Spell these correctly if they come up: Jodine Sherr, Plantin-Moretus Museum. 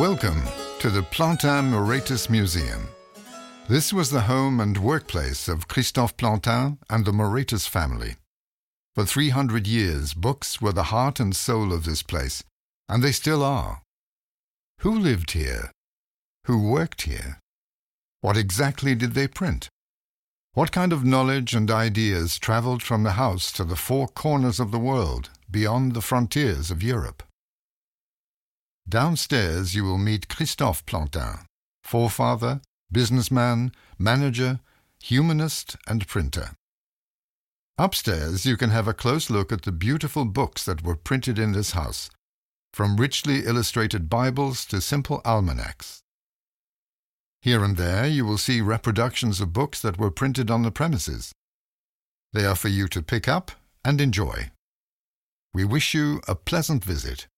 Welcome to the Plantin-Moretus Museum. This was the home and workplace of Christophe Plantin and the Moretus family. For 300 years, books were the heart and soul of this place, and they still are. Who lived here? Who worked here? What exactly did they print? What kind of knowledge and ideas travelled from the house to the four corners of the world, beyond the frontiers of Europe? Downstairs you will meet Christophe Plantin, forefather, businessman, manager, humanist and printer. Upstairs you can have a close look at the beautiful books that were printed in this house, from richly illustrated Bibles to simple almanacs. Here and there you will see reproductions of books that were printed on the premises. They are for you to pick up and enjoy. We wish you a pleasant visit.